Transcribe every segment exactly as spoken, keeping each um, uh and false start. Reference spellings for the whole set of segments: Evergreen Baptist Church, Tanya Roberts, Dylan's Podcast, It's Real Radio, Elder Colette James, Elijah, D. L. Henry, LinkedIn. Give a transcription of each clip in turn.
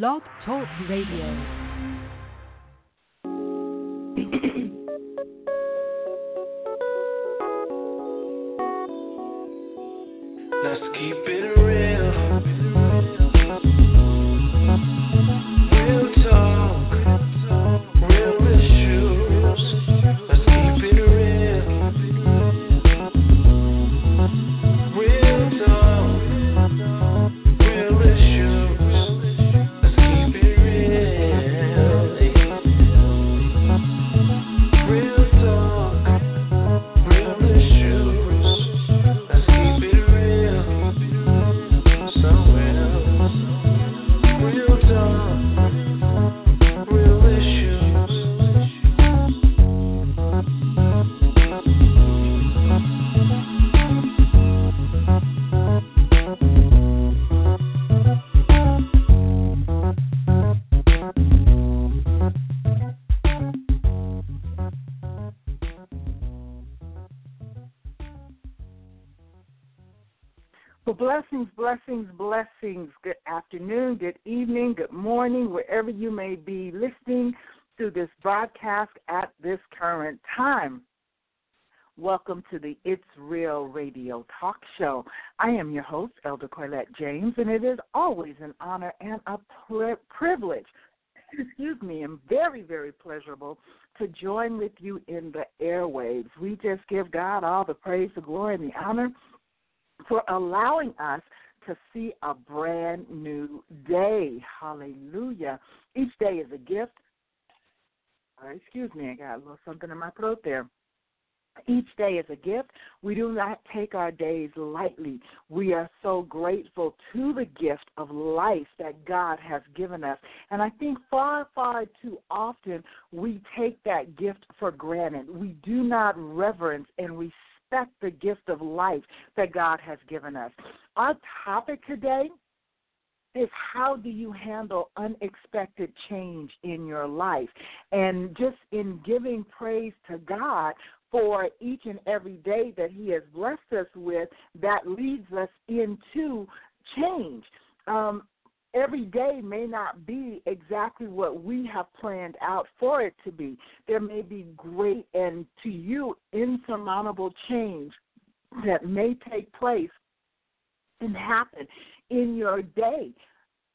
Blog Talk Radio. Blessings, blessings, blessings. Good afternoon, good evening, good morning, wherever you may be listening to this broadcast at this current time. Welcome to the It's Real Radio Talk Show. I am your host, Elder Colette James, and it is always an honor and a pri- privilege, excuse me, and very, very pleasurable to join with you in the airwaves. We just give God all the praise, the glory, and the honor for allowing us to see a brand new day. Hallelujah. Each day is a gift. Right, excuse me, I got a little something in my throat there. Each day is a gift. We do not take our days lightly. We are so grateful to the gift of life that God has given us. And I think far, far too often we take that gift for granted. We do not reverence and respect the gift of life that God has given us. Our topic today is how do you handle unexpected change in your life? And just in giving praise to God for each and every day that He has blessed us with, that leads us into change. Um, Every day may not be exactly what we have planned out for it to be. There may be great and, to you, insurmountable change that may take place and happen in your day,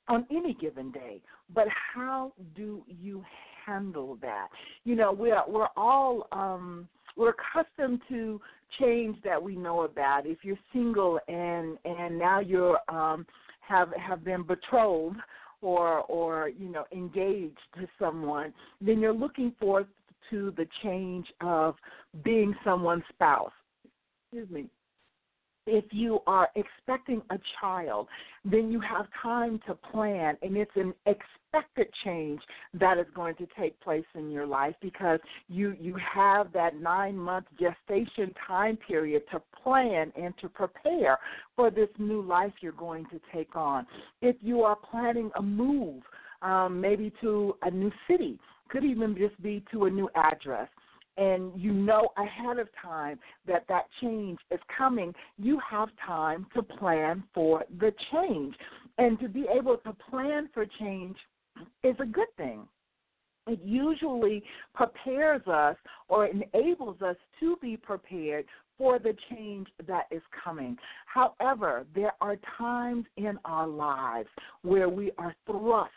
on any given day. But how do you handle that? You know, we're, we're all... Um, We're accustomed to change that we know about. If you're single and and now you're um, have have been betrothed or or you know engaged to someone, then you're looking forward to the change of being someone's spouse. Excuse me. If you are expecting a child, then you have time to plan, and it's an expected change that is going to take place in your life because you, you have that nine-month gestation time period to plan and to prepare for this new life you're going to take on. If you are planning a move, um, maybe to a new city, could even just be to a new address, and you know ahead of time that that change is coming, you have time to plan for the change. And to be able to plan for change is a good thing. It usually prepares us or enables us to be prepared for the change that is coming. However, there are times in our lives where we are thrust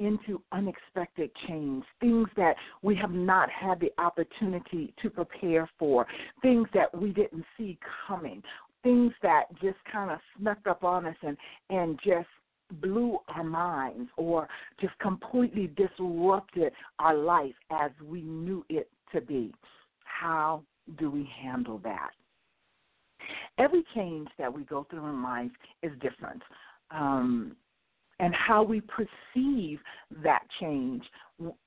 into unexpected change, things that we have not had the opportunity to prepare for, things that we didn't see coming, things that just kind of snuck up on us and, and just blew our minds or just completely disrupted our life as we knew it to be. How do we handle that? Every change that we go through in life is different. Um, And how we perceive that change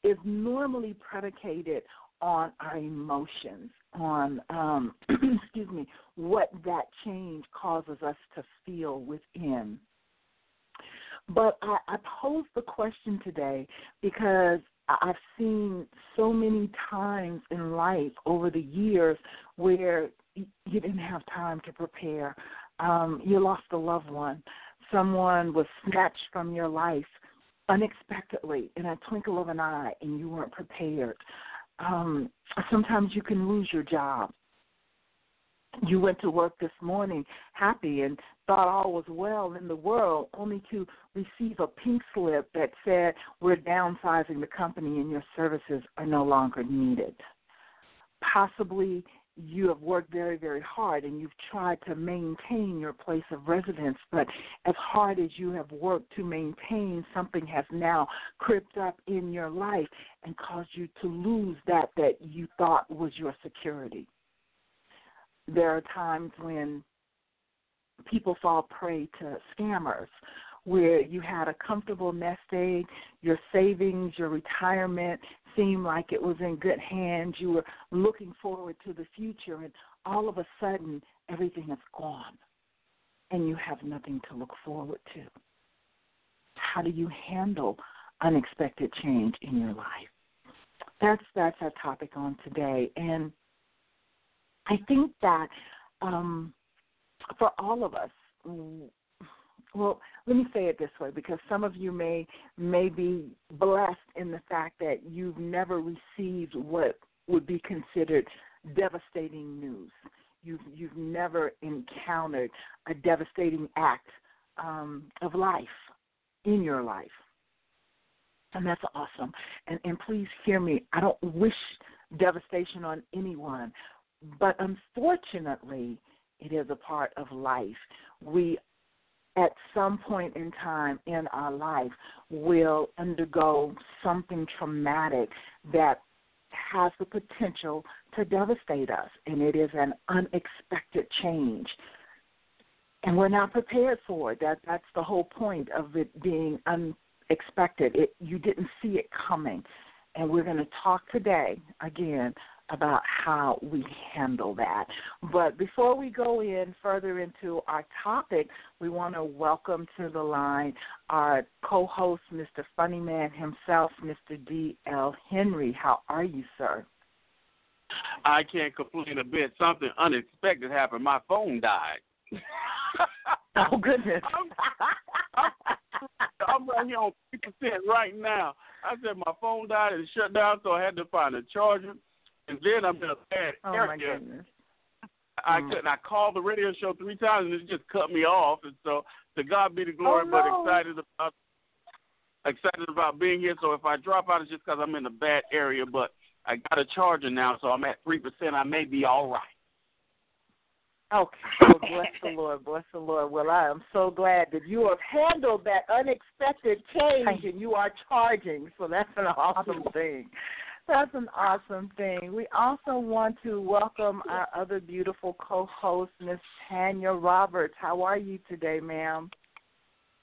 is normally predicated on our emotions, on um, excuse me, what that change causes us to feel within. But I, I pose the question today because I've seen so many times in life over the years where you didn't have time to prepare. Um, you lost a loved one. Someone was snatched from your life. unexpectedly in a twinkle of an eye, and you weren't prepared. Um, sometimes you can lose your job. You went to work this morning happy and thought all was well in the world, only to receive a pink slip that said, we're downsizing the company and your services are no longer needed. Possibly you have worked very, very hard and you've tried to maintain your place of residence, but as hard as you have worked to maintain, something has now crept up in your life and caused you to lose that that you thought was your security. There are times when people fall prey to scammers, where you had a comfortable nest egg, your savings, your retirement seemed like it was in good hands, you were looking forward to the future, and all of a sudden everything is gone and you have nothing to look forward to. How do you handle unexpected change in your life? That's that's our topic on today. And I think that um, for all of us, well, let me say it this way, because some of you may may be blessed in the fact that you've never received what would be considered devastating news. You've, you've never encountered a devastating act um, of life in your life, and that's awesome. And, and please hear me. I don't wish devastation on anyone, but unfortunately, it is a part of life. We, at some point in time in our life, will undergo something traumatic that has the potential to devastate us, and it is an unexpected change. And we're not prepared for it. That, that's the whole point of it being unexpected. It, you didn't see it coming. And we're going to talk today, again, about how we handle that. But before we go in further into our topic, we want to welcome to the line our co-host, Mister Funnyman himself, Mister D. L. Henry. How are you, sir? I can't complain a bit. Something unexpected happened. My phone died. Oh, goodness. I'm, I'm, I'm right here on three percent right now. I said my phone died and shut down, so I had to find a charger. And then I'm in a bad oh area. I mm. couldn't. I called the radio show three times, and it just cut me off. And so, to God be the glory. Oh, no. But excited about excited about being here. So if I drop out, it's just because I'm in a bad area. But I got a charger now, so I'm at three percent. I may be all right. Okay. Well, bless the Lord. Bless the Lord. Well, I am so glad that you have handled that unexpected change, and you are charging. So that's an awesome thing. That's an awesome thing. We also want to welcome our other beautiful co-host, Miss Tanya Roberts. How are you today, ma'am?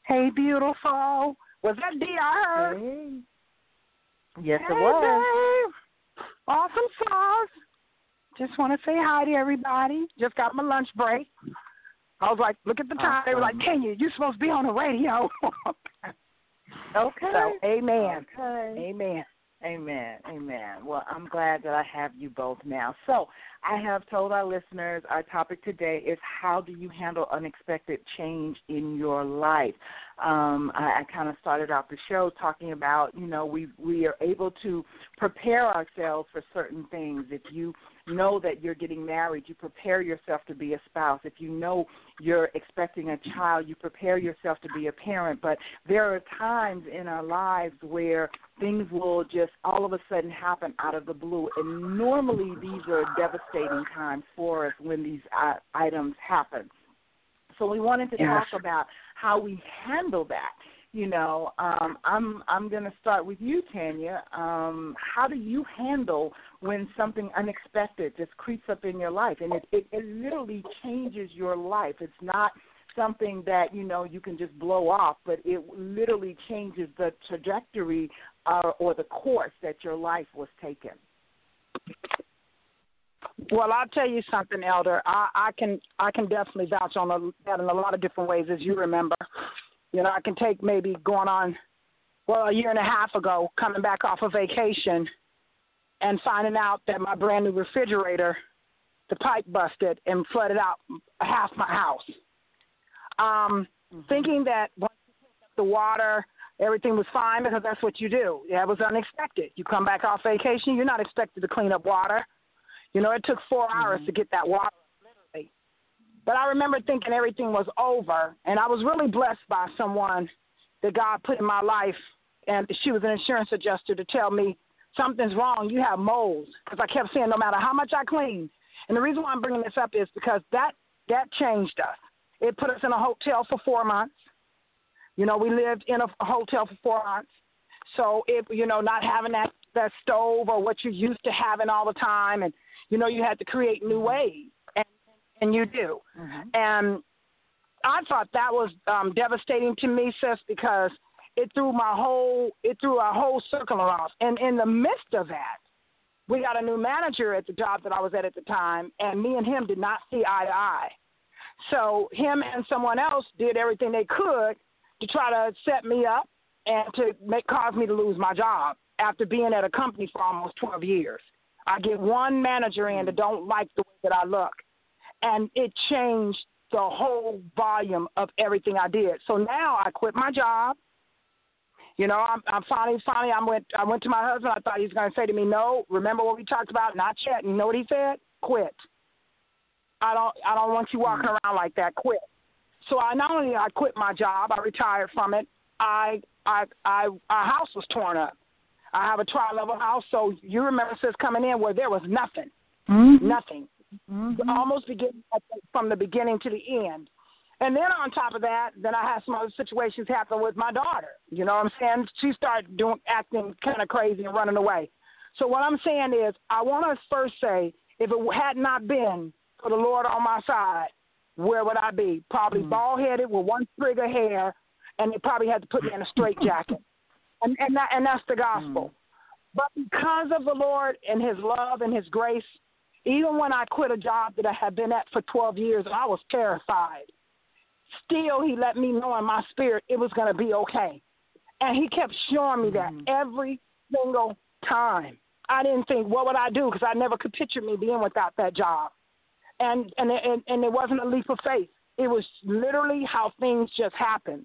Hey, beautiful. Was that D R? Hey. Yes, hey, it was. Babe. Awesome sauce. Just want to say hi to everybody. Just got my lunch break. I was like, look at the time. Awesome. They were like, Tanya, you're supposed to be on the radio. Okay. So, amen. Okay. Amen. Amen, amen. Well, I'm glad that I have you both now. So I have told our listeners our topic today is how do you handle unexpected change in your life? Um, I, I kind of started out the show talking about, you know, we we are able to prepare ourselves for certain things. If you know that you're getting married, you prepare yourself to be a spouse. If you know you're expecting a child, you prepare yourself to be a parent. But there are times in our lives where things will just all of a sudden happen out of the blue. And normally these are devastating times for us when these items happen. So we wanted to yeah. talk about how we handle that. You know, um, I'm I'm going to start with you, Tanya. Um, how do you handle when something unexpected just creeps up in your life? And it, it, it literally changes your life. It's not something that, you know, you can just blow off, but it literally changes the trajectory uh, or the course that your life was taken. Well, I'll tell you something, Elder. I, I can I can definitely vouch on a, that in a lot of different ways, as you remember. You know, I can take maybe going on, well, a year and a half ago, coming back off of vacation and finding out that my brand-new refrigerator, the pipe busted and flooded out half my house. Um, mm-hmm. Thinking that once you picked up the water, Everything was fine because that's what you do. Yeah, it was unexpected. You come back off vacation, you're not expected to clean up water. You know, it took four mm-hmm. hours to get that water, literally. But I remember thinking everything was over, and I was really blessed by someone that God put in my life, and she was an insurance adjuster, to tell me, something's wrong, you have moles. Because I kept saying no matter how much I cleaned. And the reason why I'm bringing this up is because that, that changed us. It put us in a hotel for four months. You know, we lived in a hotel for four months. So, it, you know, not having that, that stove or what you're used to having all the time. And, you know, you had to create new ways, and, and you do. Mm-hmm. And I thought that was um, devastating to me, sis, because it threw my whole, it threw our whole circle around. And in the midst of that, we got a new manager at the job that I was at at the time, and me and him did not see eye to eye. So him and someone else did everything they could to try to set me up and to make, cause me to lose my job after being at a company for almost twelve years. I get one manager in that don't like the way that I look, and it changed the whole volume of everything I did. So now I quit my job. You know, I'm, I'm finally, finally, I went, I went to my husband. I thought he was going to say to me, no, remember what we talked about? Not yet. And you know what he said? Quit. I don't, I don't want you walking around like that. Quit. So I not only I quit my job, I retired from it. I, I, I, our house was torn up. I have a tri-level house. So you remember, sis, coming in where there was nothing, mm-hmm. nothing, mm-hmm. almost beginning from the beginning to the end. And then on top of that, then I had some other situations happen with my daughter. You know what I'm saying? She started doing acting kind of crazy and running away. So what I'm saying is, I want to first say, if it had not been for the Lord on my side, where would I be? Probably mm-hmm. bald-headed with one sprig of hair, and they probably had to put me in a straitjacket. and and, that, and that's the gospel. Mm-hmm. But because of the Lord and his love and his grace, even when I quit a job that I had been at for twelve years, I was terrified. Still, he let me know in my spirit it was going to be okay. And he kept showing me that every single time. I didn't think, what would I do? Because I never could picture me being without that job. And and, and and it wasn't a leap of faith. It was literally how things just happened.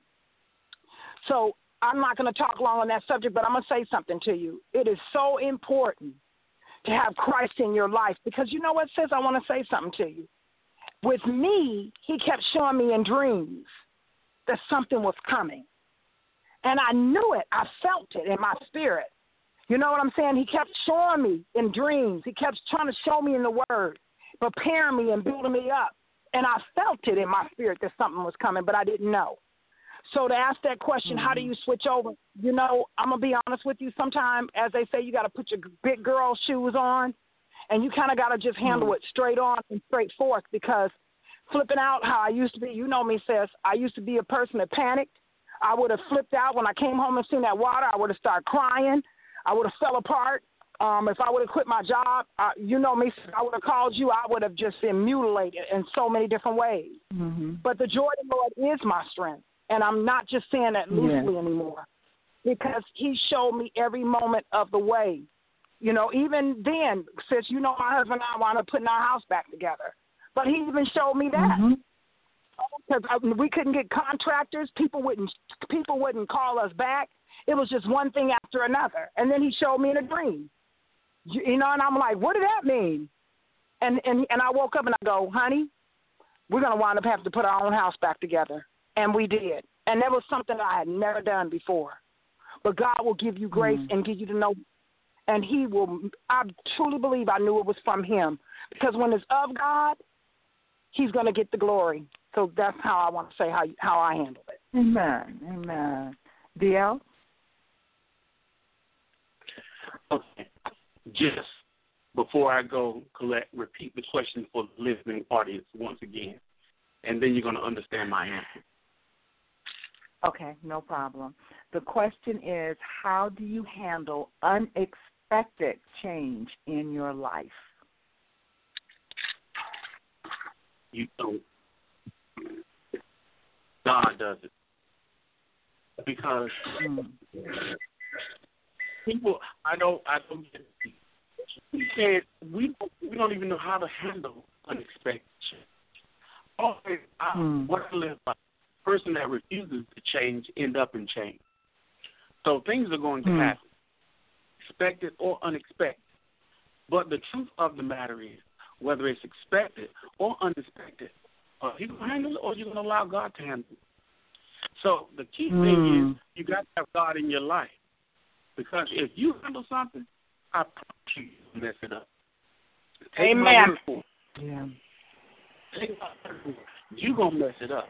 So I'm not going to talk long on that subject, but I'm going to say something to you. It is so important to have Christ in your life, because you know what, sis? I want to say something to you. With me, he kept showing me in dreams that something was coming. And I knew it. I felt it in my spirit. You know what I'm saying? He kept showing me in dreams. He kept trying to show me in the word, preparing me and building me up. And I felt it in my spirit that something was coming, but I didn't know. So to ask that question, mm-hmm. how do you switch over? You know, I'm going to be honest with you. Sometimes, as they say, you got to put your big girl shoes on. And you kind of got to just handle mm-hmm. it straight on and straight forth, because flipping out how I used to be, you know me, sis, I used to be a person that panicked. I would have flipped out when I came home and seen that water. I would have started crying. I would have fell apart. Um, if I would have quit my job, I, you know me, sis, I would have called you. I would have just been mutilated in so many different ways. Mm-hmm. But the joy of the Lord is my strength, and I'm not just saying that loosely yeah. anymore, because he showed me every moment of the way. You know, even then, since you know my husband and I wound up putting our house back together. But he even showed me that. Because mm-hmm. we couldn't get contractors. People wouldn't people wouldn't call us back. It was just one thing after another. And then he showed me in a dream. You, you know, and I'm like, what did that mean? And, and, and I woke up and I go, honey, we're going to wind up having to put our own house back together. And we did. And that was something I had never done before. But God will give you grace mm-hmm. and give you to know. And he will, I truly believe I knew it was from him. Because when it's of God, he's going to get the glory. So that's how I want to say how how I handle it. Amen. Amen. D L? Okay. Just before I go, Colette, repeat the question for the listening audience once again. And then you're going to understand my answer. Okay, no problem. The question is, how do you handle unexpected change in your life? You don't. God does it. Because mm. people, I don't, I don't get it. He said, we, we don't even know how to handle unexpected change. Always, I, mm. what I live by, the person that refuses to change end up in change. So things are going to mm. happen, expected or unexpected. But the truth of the matter is, whether it's expected or unexpected, are you going to handle it or are you going to allow God to handle it? So the key mm. thing is you got to have God in your life. Because if you handle something, I promise you, you mess it up. Take Amen. Yeah. You're going to mess it up.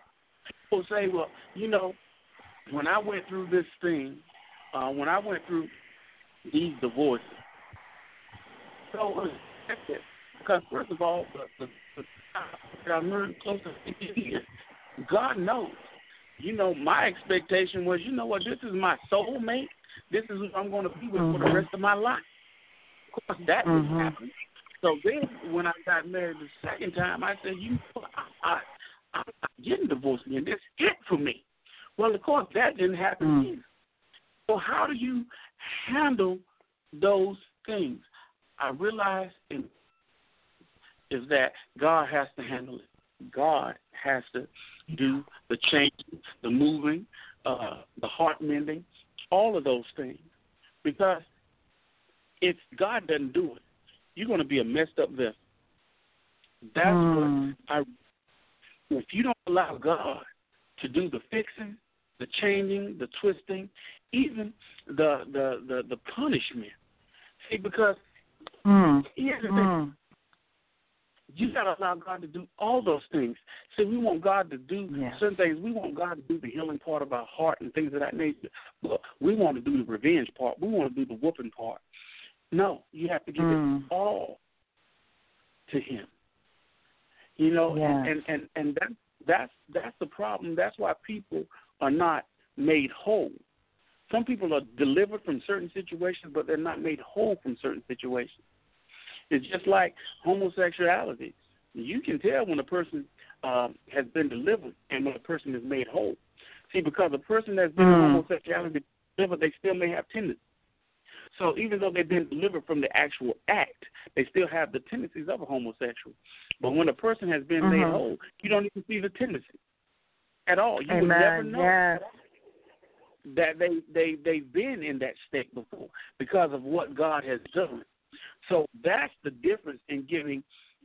People say, well, you know, when I went through this thing, uh, when I went through these divorces, so unexpected. Because, first of all, the, the, the I learned close to fifty years. God knows. You know, my expectation was, you know what, this is my soulmate. This is who I'm going to be with mm-hmm. for the rest of my life. Of course, that didn't mm-hmm. happen. So then when I got married the second time, I said, you know, I, I, I'm not getting divorced again. This is it for me. Well, of course, that didn't happen mm. either. So how do you handle those things? I realize in is that God has to handle it. God has to do the changing, the moving, uh, the heart mending, all of those things. Because if God doesn't do it, you're going to be a messed up vessel. That's mm. what I. If you don't allow God to do the fixing, the changing, the twisting, even the the the, the punishment, see, because mm. here's the thing. Mm. You got to allow God to do all those things. See, we want God to do yes. certain things. We want God to do the healing part of our heart and things of that nature. But we want to do the revenge part. We want to do the whooping part. No, you have to give mm. it all to Him. You know, yes. and, and, and that, that's, that's the problem. That's why people are not made whole. Some people are delivered from certain situations, but they're not made whole from certain situations. It's just like homosexuality. You can tell when a person um, has been delivered and when a person is made whole. See, because a person that's been mm. in homosexuality delivered, they still may have tendencies. So even though they've been delivered from the actual act, they still have the tendencies of a homosexual. But when a person has been mm-hmm. made whole, you don't even see the tendency at all. You would never know yes. that they, they, they've been in that state before because of what God has done. So that's the difference in giving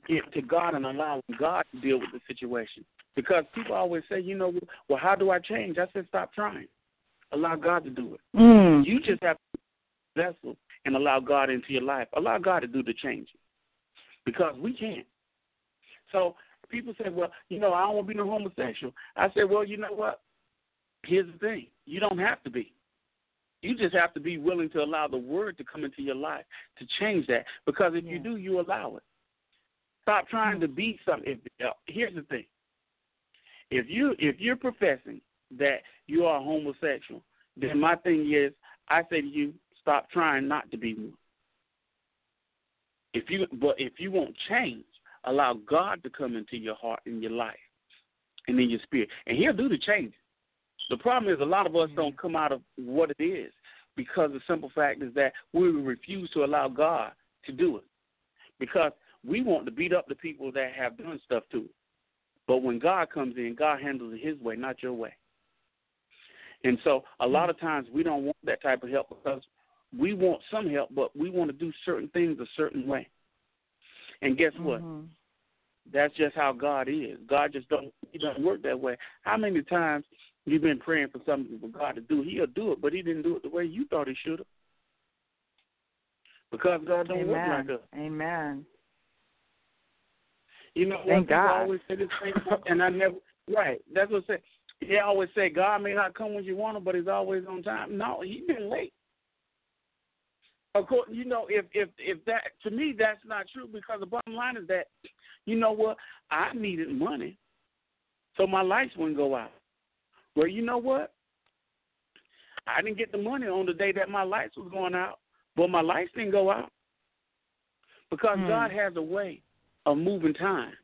it to God and allowing God to deal with the situation. Because people always say, you know, well, how do I change? I said, stop trying. Allow God to do it. Mm. You just have to be a vessel and allow God into your life. Allow God to do the changing because we can't. So people say, well, you know, I don't want to be no homosexual. I said, well, you know what? Here's the thing. You don't have to be. You just have to be willing to allow the word to come into your life to change that. Because if yeah. you do, you allow it. Stop trying to be something. If, here's the thing. If, you, if you're professing that you are homosexual, then my thing is I say to you, stop trying not to be one. If you, but if you won't change, allow God to come into your heart and your life and in your spirit. And He'll do the change. The problem is a lot of us don't come out of what it is because the simple fact is that we refuse to allow God to do it because we want to beat up the people that have done stuff to us. But when God comes in, God handles it His way, not your way. And so a lot of times we don't want that type of help because we want some help, but we want to do certain things a certain way. And guess what? Mm-hmm. That's just how God is. God just don't, He doesn't work that way. How many times you've been praying for something for God to do? He'll do it, but He didn't do it the way you thought He should have. Because God don't Amen. Work like us. Amen. You know, thank God. I always say this thing, and I never right. That's what I say. They always say God may not come when you want Him, but He's always on time. No, He's been late. Of course, you know, if if if that to me that's not true because the bottom line is that, you know what, I needed money, so my lights wouldn't go out. Well, you know what? I didn't get the money on the day that my lights was going out, but my lights didn't go out because mm. God has a way of moving time.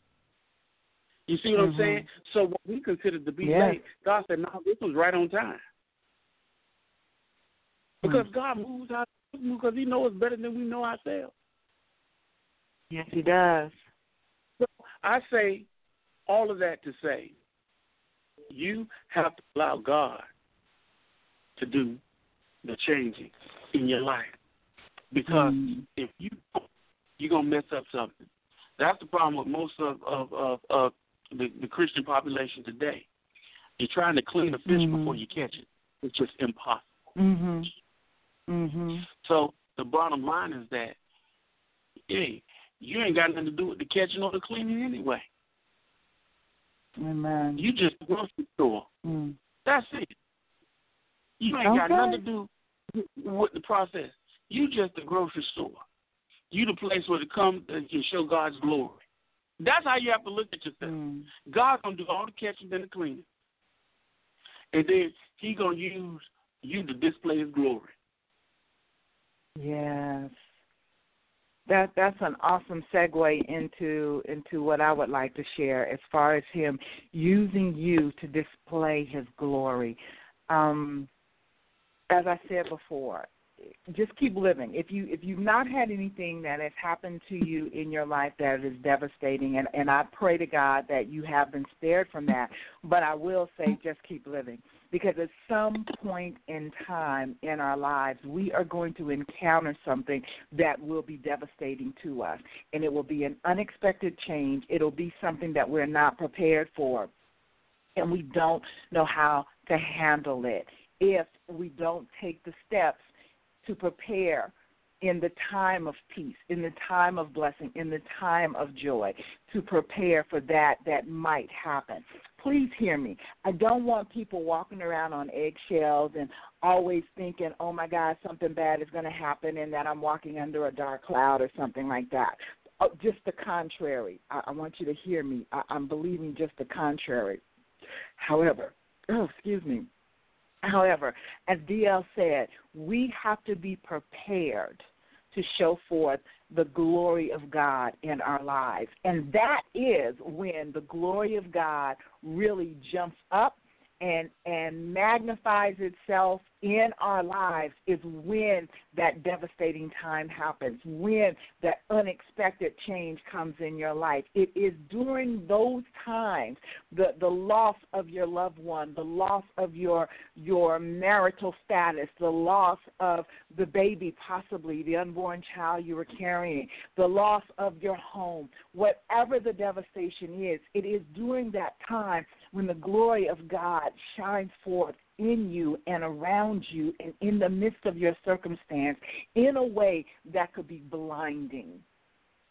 You see what mm-hmm. I'm saying? So what we considered to be yes. late, God said, no, this was right on time. Because mm. God moves out because He knows better than we know ourselves. Yes, He does. So I say all of that to say, you have to allow God to do the changing in your life. Because mm. if you don't, you're going to mess up something. That's the problem with most of, of, of, of the, the Christian population today. You're trying to clean the fish mm-hmm. before you catch it. It's just impossible. Mm-hmm. Mm-hmm. So the bottom line is that, hey, you ain't got nothing to do with the catching or the cleaning anyway. Amen. You just grocery store. Mm. That's it. You ain't okay. got nothing to do with the process. You just the grocery store. You the place where to come and show God's glory. That's how you have to look at yourself. Mm. God's going to do all the catching and the cleaning. And then He's going to use you to display His glory. Yes. That that's an awesome segue into into what I would like to share as far as Him using you to display His glory. Um, as I said before, just keep living. If you if you've not had anything that has happened to you in your life that is devastating, and, and I pray to God that you have been spared from that. But I will say, just keep living, because at some point in time in our lives, we are going to encounter something that will be devastating to us, and it will be an unexpected change. It'll be something that we're not prepared for, and we don't know how to handle it if we don't take the steps to prepare in the time of peace, in the time of blessing, in the time of joy, to prepare for that that might happen. Please hear me. I don't want people walking around on eggshells and always thinking, oh, my God, something bad is going to happen and that I'm walking under a dark cloud or something like that. Oh, just the contrary. I, I want you to hear me. I, I'm believing just the contrary. However, oh, excuse me. However, as D L said, we have to be prepared to show forth the glory of God in our lives. And that is when the glory of God really jumps up and, and magnifies itself in our lives, is when that devastating time happens, when that unexpected change comes in your life. It is during those times, the, the loss of your loved one, the loss of your your marital status, the loss of the baby, possibly the unborn child you were carrying, the loss of your home, whatever the devastation is, it is during that time when the glory of God shines forth in you and around you and in the midst of your circumstance in a way that could be blinding.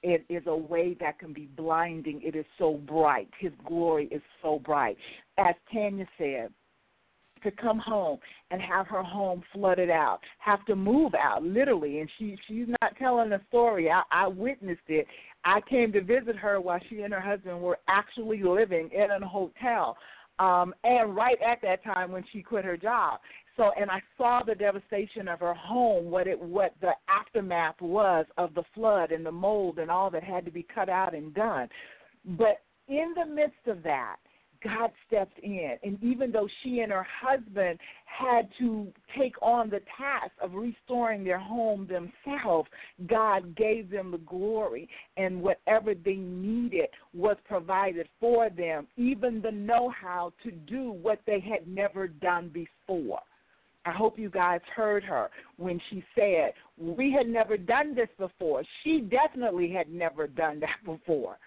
It is a way that can be blinding. It is so bright. His glory is so bright. As Tanya said, to come home and have her home flooded out, have to move out, literally. And she, she's not telling a story. I, I witnessed it. I came to visit her while she and her husband were actually living in a hotel. Um, and right at that time when she quit her job. So, and I saw the devastation of her home, what it, what the aftermath was of the flood and the mold and all that had to be cut out and done. But in the midst of that, God stepped in, and even though she and her husband had to take on the task of restoring their home themselves, God gave them the glory, and whatever they needed was provided for them, even the know-how to do what they had never done before. I hope you guys heard her when she said, we had never done this before. She definitely had never done that before.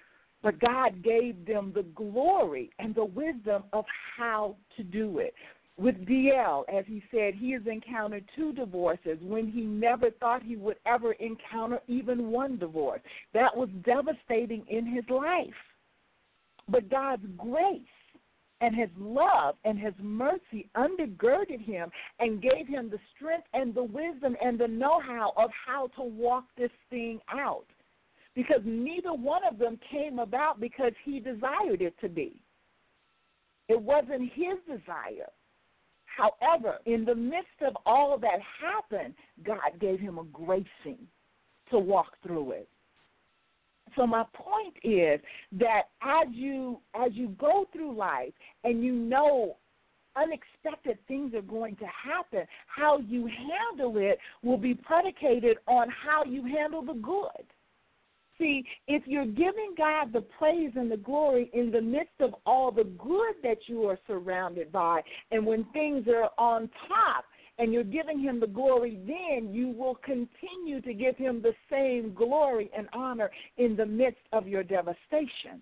But God gave them the glory and the wisdom of how to do it. With D L, as he said, he has encountered two divorces when he never thought he would ever encounter even one divorce. That was devastating in his life. But God's grace and His love and His mercy undergirded him and gave him the strength and the wisdom and the know-how of how to walk this thing out. Because neither one of them came about because he desired it to be. It wasn't his desire. However, in the midst of all that happened, God gave him a gracing to walk through it. So my point is that as you as you go through life and you know unexpected things are going to happen, how you handle it will be predicated on how you handle the good. See, if you're giving God the praise and the glory in the midst of all the good that you are surrounded by, and when things are on top and you're giving him the glory, then you will continue to give him the same glory and honor in the midst of your devastation.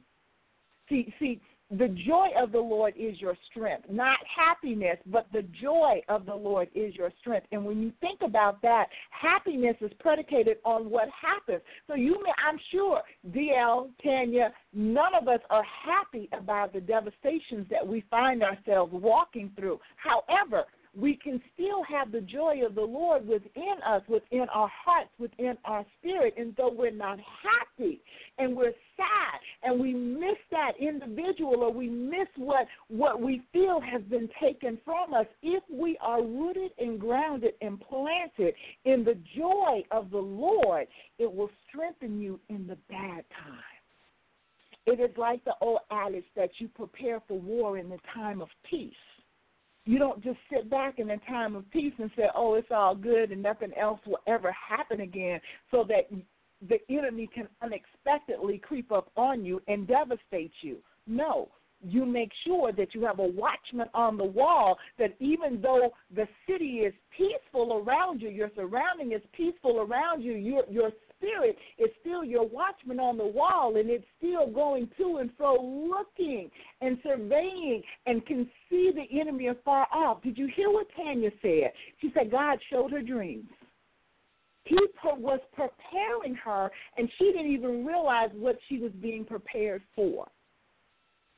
See, see, the joy of the Lord is your strength, not happiness, but the joy of the Lord is your strength. And when you think about that, happiness is predicated on what happens. So you may, I'm sure, D L, Tanya, none of us are happy about the devastations that we find ourselves walking through. However, we can still have the joy of the Lord within us, within our hearts, within our spirit. And though we're not happy and we're sad and we miss that individual or we miss what, what we feel has been taken from us, if we are rooted and grounded and planted in the joy of the Lord, it will strengthen you in the bad times. It is like the old adage that you prepare for war in the time of peace. You don't just sit back in a time of peace and say, oh, it's all good and nothing else will ever happen again, so that the enemy can unexpectedly creep up on you and devastate you. No, you make sure that you have a watchman on the wall, that even though the city is peaceful around you, your surrounding is peaceful around you, your your spirit is still your watchman on the wall, and it's still going to and fro looking and surveying and can see the enemy afar off. Did you hear what Tanya said? She said God showed her dreams. He was preparing her, and she didn't even realize what she was being prepared for.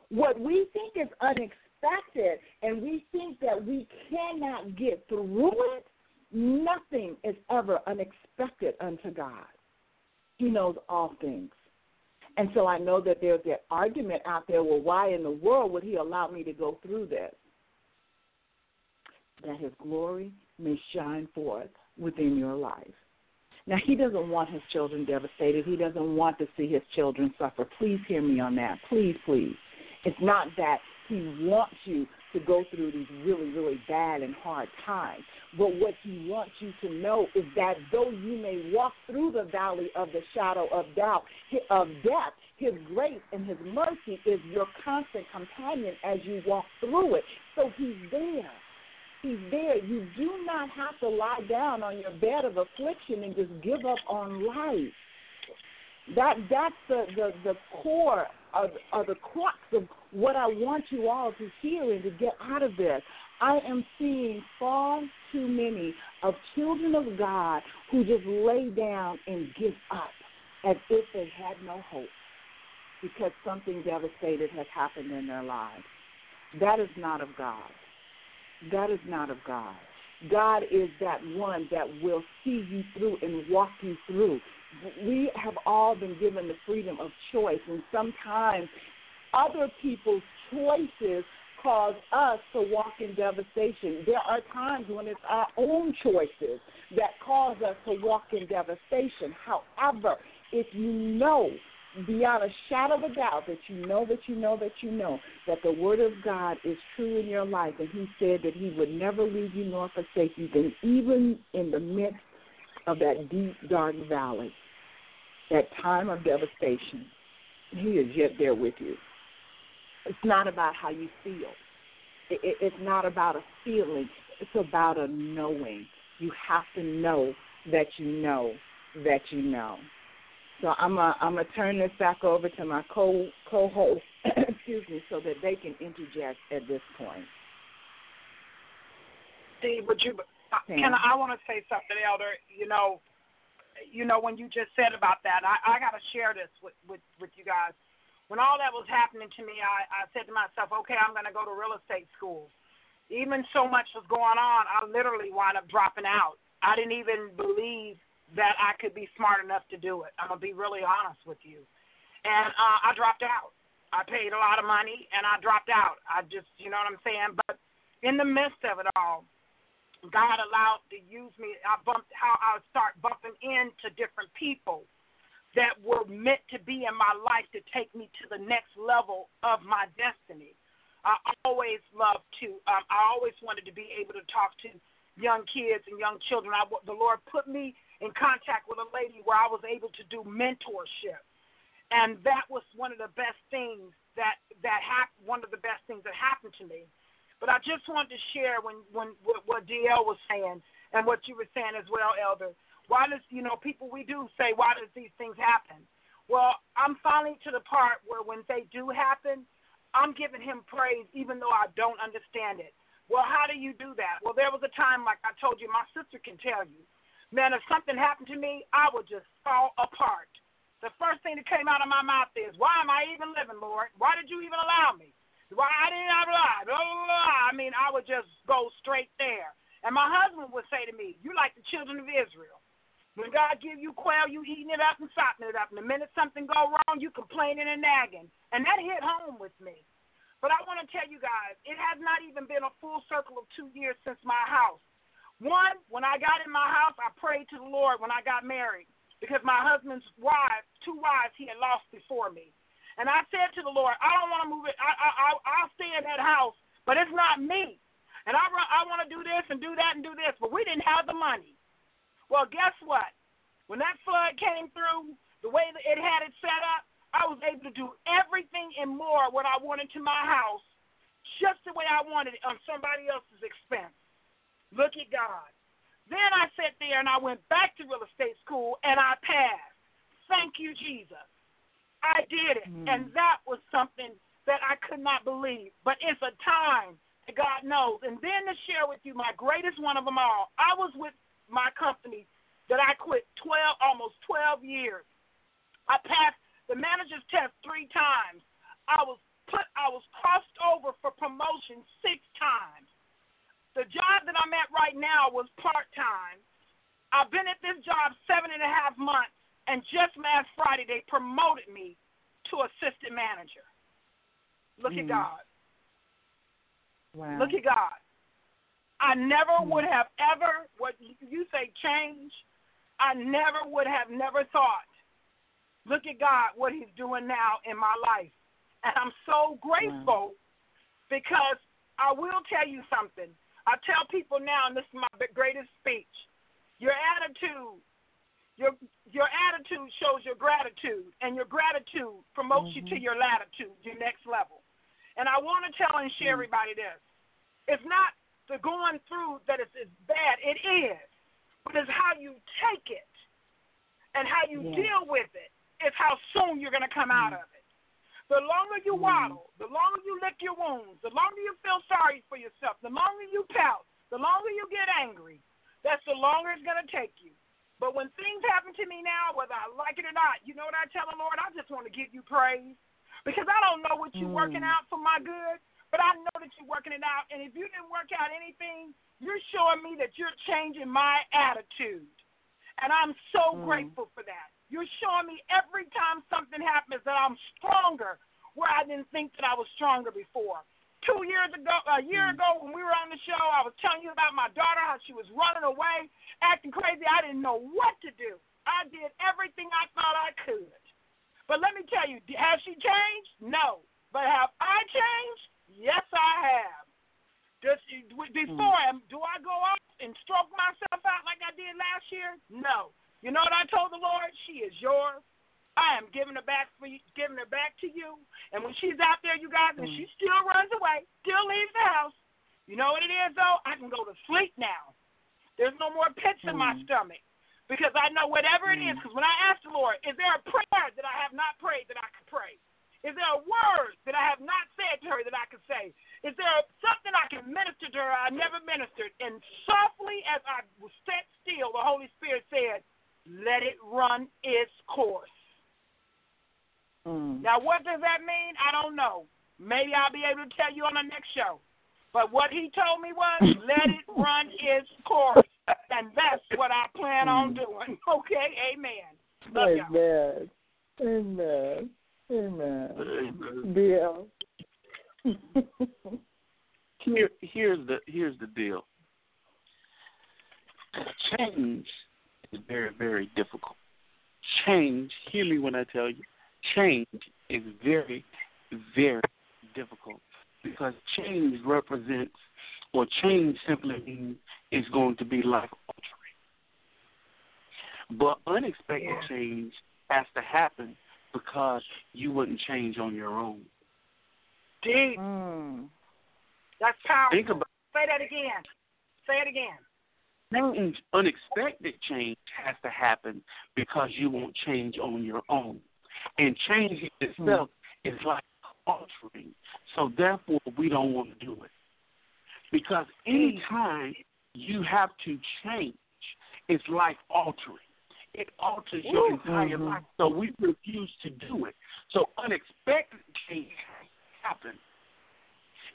What we think is unexpected and we think that we cannot get through it, nothing is ever unexpected unto God. He knows all things. And so I know that there's that argument out there, well, why in the world would he allow me to go through this? That his glory may shine forth within your life. Now, he doesn't want his children devastated. He doesn't want to see his children suffer. Please hear me on that. Please, please. It's not that he wants you to go through these really, really bad and hard times. But what he wants you to know is that though you may walk through the valley of the shadow of doubt, of death, his grace and his mercy is your constant companion as you walk through it. So he's there. He's there. You do not have to lie down on your bed of affliction and just give up on life. That that's the, the, the core of, of the crux of what I want you all to hear and to get out of this. I am seeing far too many of children of God who just lay down and give up as if they had no hope because something devastated has happened in their lives. That is not of God. That is not of God. God is that one that will see you through and walk you through. We have all been given the freedom of choice, and sometimes other people's choices cause us to walk in devastation. There are times when it's our own choices that cause us to walk in devastation. However, if you know beyond a shadow of a doubt that you know that you know that you know that the word of God is true in your life, and he said that he would never leave you nor forsake you, then even in the midst of that deep, dark valley, that time of devastation, he is yet there with you. It's not about how you feel. It, it, it's not about a feeling. It's about a knowing. You have to know that you know that you know. So I'm a, I'm gonna turn this back over to my co co-host, excuse me, so that they can interject at this point. Dee, would you? Sam. Can I, I want to say something, Elder? You know, you know when you just said about that, I, I got to share this with, with, with you guys. When all that was happening to me, I, I said to myself, okay, I'm going to go to real estate school. Even so much was going on, I literally wound up dropping out. I didn't even believe that I could be smart enough to do it. I'm going to be really honest with you. And uh, I dropped out. I paid a lot of money, and I dropped out. I just, you know what I'm saying? But in the midst of it all, God allowed to use me. I bumped how I would start bumping into different people that were meant to be in my life to take me to the next level of my destiny. I always loved to, um, I always wanted to be able to talk to young kids and young children. I, the Lord put me in contact with a lady where I was able to do mentorship. And that was one of the best things that, that happened, one of the best things that happened to me. But I just wanted to share when, when what D L was saying and what you were saying as well, Elder. Why does, you know, people, we do say, why does these things happen? Well, I'm finally to the part where when they do happen, I'm giving him praise even though I don't understand it. Well, how do you do that? Well, there was a time, like I told you, my sister can tell you, man, if something happened to me, I would just fall apart. The first thing that came out of my mouth is, why am I even living, Lord? Why did you even allow me? Why didn't I lie? Blah, blah, blah. I mean, I would just go straight there. And my husband would say to me, you like the children of Israel. When God give you quail, you eating it up and sopping it up. And the minute something go wrong, you complaining and nagging. And that hit home with me. But I want to tell you guys, it has not even been a full circle of two years since my house. One, when I got in my house, I prayed to the Lord when I got married because my husband's wife, two wives he had lost before me. And I said to the Lord, I don't want to move it. I, I, I, I'll stay in that house, but it's not me. And I, I want to do this and do that and do this, but we didn't have the money. Well, guess what? When that flood came through, the way that it had it set up, I was able to do everything and more what I wanted to my house, just the way I wanted it, on somebody else's expense. Look at God. Then I sat there and I went back to real estate school and I passed. Thank you, Jesus. I did it. Mm. And that was something that I could not believe. But it's a time that God knows. And then to share with you my greatest one of them all, I was with my company that I quit twelve, almost twelve years. I passed the manager's test three times. I was put, I was crossed over for promotion six times. The job that I'm at right now was part time. I've been at this job seven and a half months, and just last Friday they promoted me to assistant manager. Look mm. at God. Wow. Look at God. I never would have ever, what you say, change. I never would have never thought. Look at God, what he's doing now in my life. And I'm so grateful wow. because I will tell you something. I tell people now, and this is my greatest speech, your attitude, your your attitude shows your gratitude, and your gratitude promotes mm-hmm. you to your latitude, your next level. And I want to tell and share mm-hmm. everybody this. It's not the going through that is, is bad. It is. But it's how you take it and how you yeah. deal with it is how soon you're going to come out of it. The longer you waddle, the longer you lick your wounds, the longer you feel sorry for yourself, the longer you pout, the longer you get angry, that's the longer it's going to take you. But when things happen to me now, whether I like it or not, you know what I tell the Lord? I just want to give you praise because I don't know what you're mm. working out for my good. But I know that you're working it out, and if you didn't work out anything, you're showing me that you're changing my attitude. And I'm so mm. grateful for that. You're showing me every time something happens that I'm stronger where I didn't think that I was stronger before. Two years ago, a year mm. ago when we were on the show, I was telling you about my daughter, how she was running away, acting crazy. I didn't know what to do. I did everything I thought I could. But let me tell you, has she changed? No. But have I changed? Yes, I have. Just before, mm. do I go up and stroke myself out like I did last year? No. You know what I told the Lord? She is yours. I am giving her back for you, giving her back to you. And when she's out there, you guys, and mm. she still runs away, still leaves the house, you know what it is, though? I can go to sleep now. There's no more pits mm. in my stomach because I know whatever mm. it is. Because when I ask the Lord, is there a prayer that I have not prayed that I could pray? Is there a word that I have not said to her that I can say? Is there something I can minister to her I never ministered? And softly as I was set still, the Holy Spirit said, let it run its course. Mm. Now, what does that mean? I don't know. Maybe I'll be able to tell you on the next show. But what he told me was, let it run its course. And that's what I plan mm. on doing. Okay? Amen. Love y'all. Amen. Amen. Amen. Amen. Deal. Here, here's the here's the deal. Change is very, very difficult. Change, hear me when I tell you, change is very, very difficult because change represents, or change simply means it's going to be life altering. But unexpected yeah. change has to happen. Because you wouldn't change on your own. Deep. Mm. That's powerful. Think about Say that again. Say it again. That means unexpected change has to happen because you won't change on your own. And change itself mm-hmm. is like altering. So therefore, we don't want to do it. Because any time you have to change, it's like altering. It alters your Ooh, entire mm-hmm. life. So we refuse to do it. So unexpected change has to happen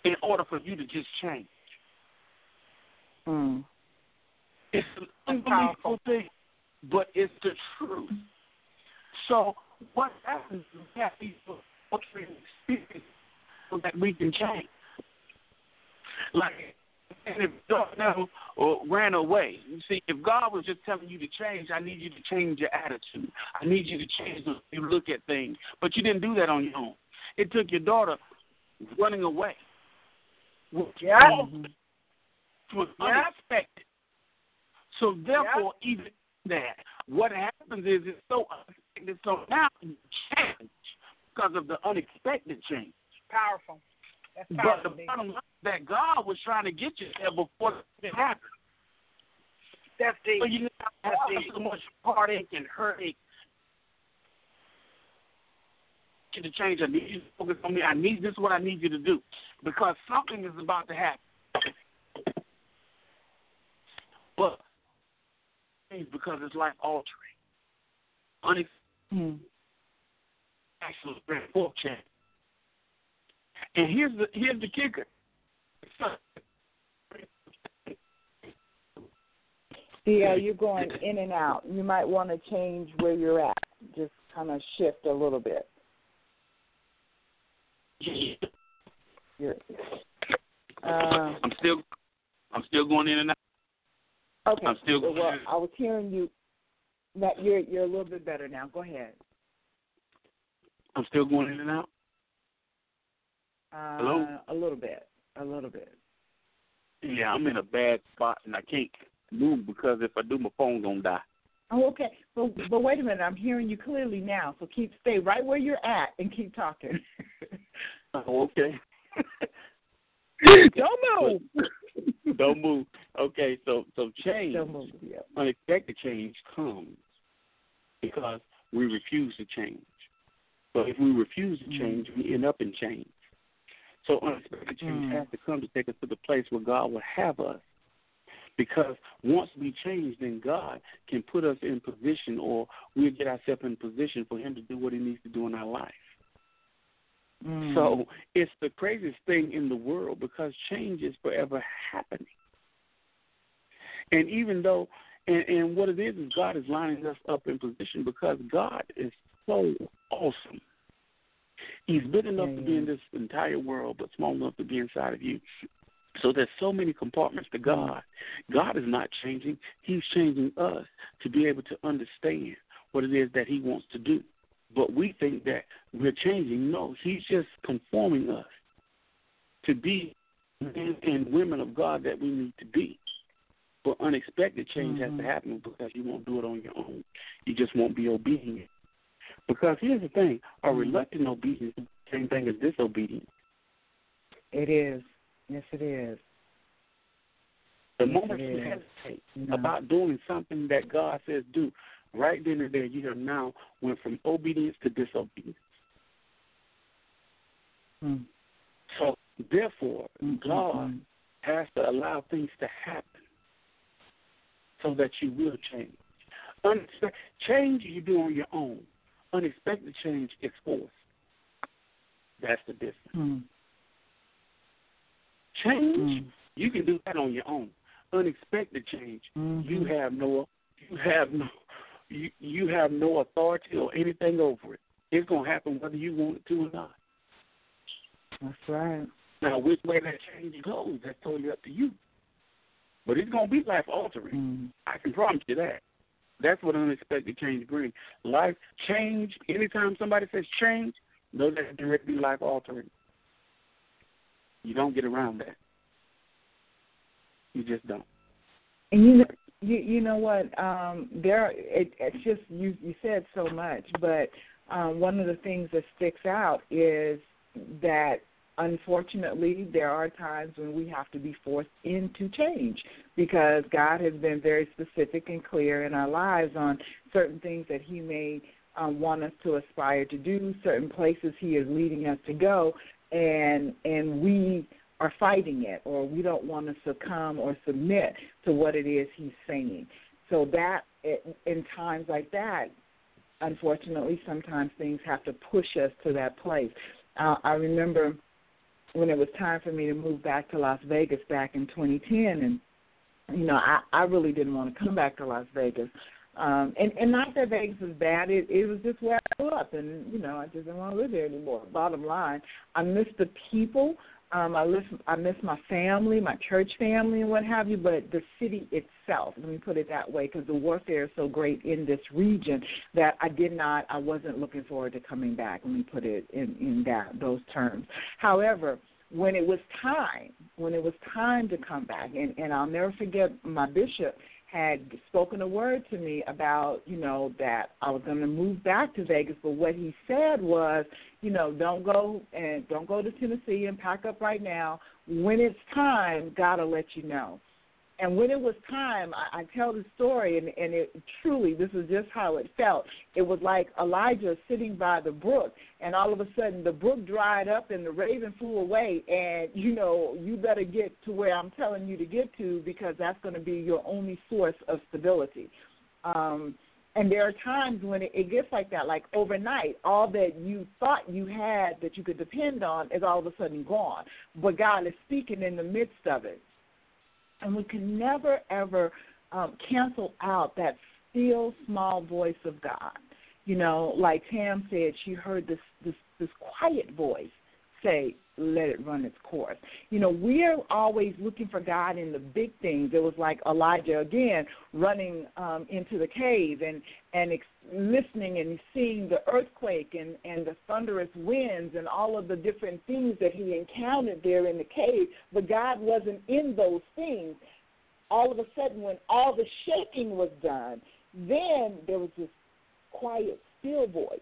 in order for you to just change. Mm. It's an unbelievable thing, but it's the truth. So what happens is we have these altering experiences so that we can change. Like, and if God never ran away, you see, if God was just telling you to change, I need you to change your attitude. I need you to change the way you look at things. But you didn't do that on your own. It took your daughter running away. Yeah. Was unexpected. So therefore, yeah. even that, what happens is it's so unexpected. So now you change because of the unexpected change. Powerful. That's powerful. But the bottom line is that God was trying to get you there before it happened. That's deep. So you have so much heartache and hurting. To change, I need you to focus on me. I need this. Is what I need you to do because something is about to happen. But because it's like altering, unexpected, mm. actual fork change. And here's the here's the kicker. Yeah, you're going in and out. You might want to change where you're at. Just kind of shift a little bit. You're, uh, I'm still I'm still going in and out. Okay. I'm still well, well, I was hearing you. That you're you're a little bit better now. Go ahead. I'm still going in and out. Uh, Hello. A little bit. A little bit. Yeah, I'm in a bad spot and I can't move because if I do, my phone's gonna die. Oh, okay. But but wait a minute. I'm hearing you clearly now. So keep stay right where you're at and keep talking. Oh, okay. Don't move. Don't move. Okay, so so change, move, yeah. unexpected change comes because we refuse to change. But if we refuse to change, mm-hmm. we end up in change. So unexpected change mm-hmm. has to come to take us to the place where God will have us. Because once we change, then God can put us in position or we'll get ourselves in position for him to do what he needs to do in our life. Mm. So it's the craziest thing in the world because change is forever happening. And even though, and, and what it is is God is lining us up in position because God is so awesome. He's big enough mm. to be in this entire world but small enough to be inside of you. So there's so many compartments to God. God is not changing. He's changing us to be able to understand what it is that he wants to do. But we think that we're changing. No, he's just conforming us to be men and women of God that we need to be. But unexpected change mm-hmm. has to happen because you won't do it on your own. You just won't be obedient. Because here's the thing, a mm-hmm. reluctant obedience is the same thing as disobedience. It is. Yes, it is. The yes, moment you hesitate no. about doing something that God says do, right then and there, you have now went from obedience to disobedience. Mm. So, therefore, mm-hmm. God has to allow things to happen so that you will change. Unexpected change you do on your own. Unexpected change is forced. That's the difference. Mm. Change, mm. you can do that on your own. Unexpected change, mm-hmm. you have no, you have no. You, you have no authority or anything over it. It's going to happen whether you want it to or not. That's right. Now, which way that change goes, that's totally up to you. But it's going to be life-altering. Mm-hmm. I can promise you that. That's what unexpected change brings. Life change, anytime somebody says change, know that it's directly life-altering. You don't get around that. You just don't. And you know, You you know what? Um, there it, it's just you you said so much, but um, one of the things that sticks out is that unfortunately, there are times when we have to be forced into change because God has been very specific and clear in our lives on certain things that he may um, want us to aspire to do, certain places he is leading us to go, and and we are fighting it, or we don't want to succumb or submit to what it is he's saying. So that, in times like that, unfortunately, sometimes things have to push us to that place. Uh, I remember when it was time for me to move back to Las Vegas back in twenty ten, and, you know, I, I really didn't want to come back to Las Vegas. Um, and, and not that Vegas was bad. It, it was just where I grew up, and, you know, I just didn't want to live there anymore. Bottom line, I missed the people. Um, I, miss, I miss my family, my church family and what have you, but the city itself, let me put it that way, because the warfare is so great in this region that I did not, I wasn't looking forward to coming back, let me put it in, in that those terms. However, when it was time, when it was time to come back, and, and I'll never forget my bishop had spoken a word to me about, you know, that I was going to move back to Vegas, but what he said was, you know, don't go and don't go to Tennessee and pack up right now. When it's time, God will let you know. And when it was time, I, I tell the story, and, and it truly, this is just how it felt. It was like Elijah sitting by the brook, and all of a sudden the brook dried up and the raven flew away, and, you know, you better get to where I'm telling you to get to because that's going to be your only source of stability. Um, and there are times when it, it gets like that, like overnight, all that you thought you had that you could depend on is all of a sudden gone. But God is speaking in the midst of it. And we can never, ever um, cancel out that still small voice of God. You know, like Tam said, she heard this, this, this quiet voice say, let it run its course. You know, we're always looking for God in the big things. It was like Elijah, again, running um, into the cave and, and ex- listening and seeing the earthquake and, and the thunderous winds and all of the different things that he encountered there in the cave. But God wasn't in those things. All of a sudden, when all the shaking was done, then there was this quiet, still voice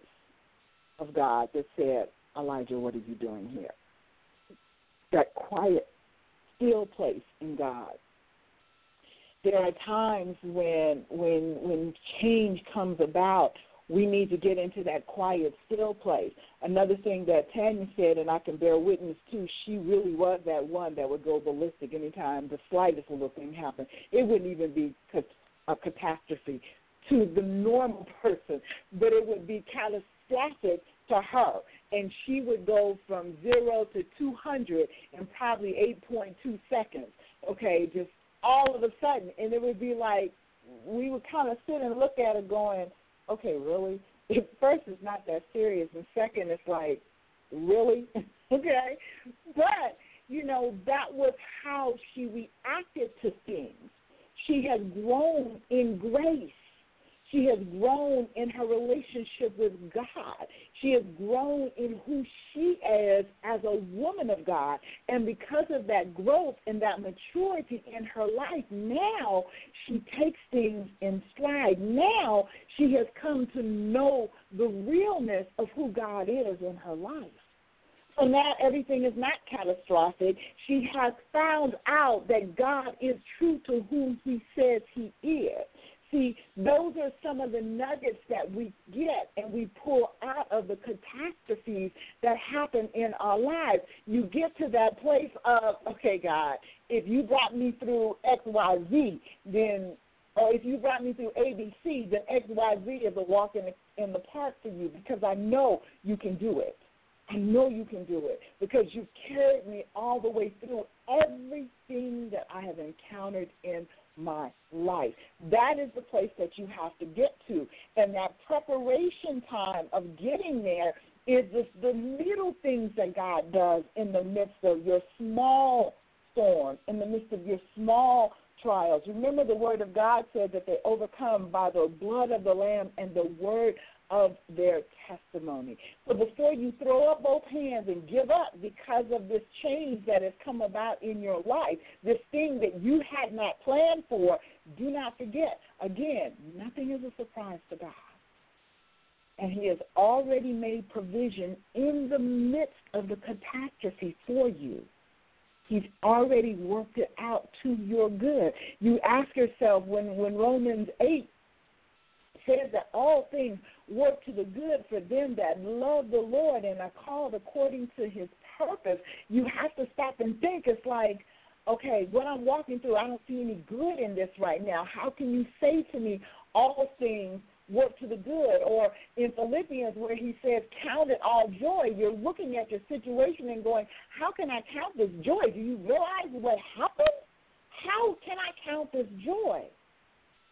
of God that said, Elijah, what are you doing here? That quiet, still place in God. There are times when when when change comes about, we need to get into that quiet, still place. Another thing that Tanya said, and I can bear witness to, she really was that one that would go ballistic anytime the slightest little thing happened. It wouldn't even be a catastrophe to the normal person, but it would be catastrophic to her, and she would go from zero to two hundred in probably eight point two seconds, okay, just all of a sudden. And it would be like we would kind of sit and look at her going, okay, really? First, it's not that serious, and second, it's like, really? Okay? But, you know, that was how she reacted to things. She has grown in grace. She has grown in her relationship with God. She has grown in who she is as a woman of God. And because of that growth and that maturity in her life, now she takes things in stride. Now she has come to know the realness of who God is in her life. So now everything is not catastrophic. She has found out that God is true to who he says he is. See, those are some of the nuggets that we get and we pull out of the catastrophes that happen in our lives. You get to that place of, okay, God, if you brought me through X, Y, Z, then, or if you brought me through A, B, C, then X, Y, Z is a walk in the, in the park for you because I know you can do it. I know you can do it because you've carried me all the way through everything that I have encountered in my life. That is the place that you have to get to. And that preparation time of getting there is just the little things that God does in the midst of your small storm, in the midst of your small trials. Remember, the Word of God said that they overcome by the blood of the Lamb and the word of their testimony. So before you throw up both hands and give up because of this change that has come about in your life, this thing that you had not planned for, do not forget, again, nothing is a surprise to God. and he has already made provision in the midst of the catastrophe for you. He's already worked it out to your good. You ask yourself, when, when Romans eight says that all things work to the good for them that love the Lord and are called according to his purpose, you have to stop and think. It's like, okay, what I'm walking through, I don't see any good in this right now. How can you say to me, all things work to the good? Or in Philippians where he says, count it all joy, you're looking at your situation and going, how can I count this joy? Do you realize what happened? How can I count this joy?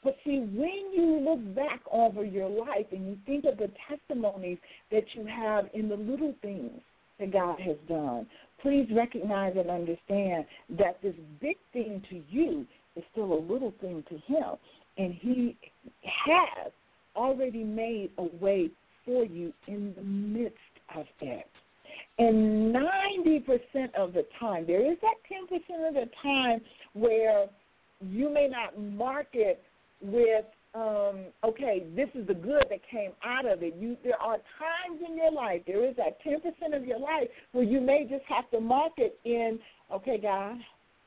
But see, when you look back over your life and you think of the testimonies that you have in the little things that God has done, please recognize and understand that this big thing to you is still a little thing to him, and he has already made a way for you in the midst of it. And ninety percent of the time, there is that ten percent of the time where you may not mark it with, um, okay, this is the good that came out of it. You, there are times in your life, there is that ten percent of your life where you may just have to mark it in, okay, God,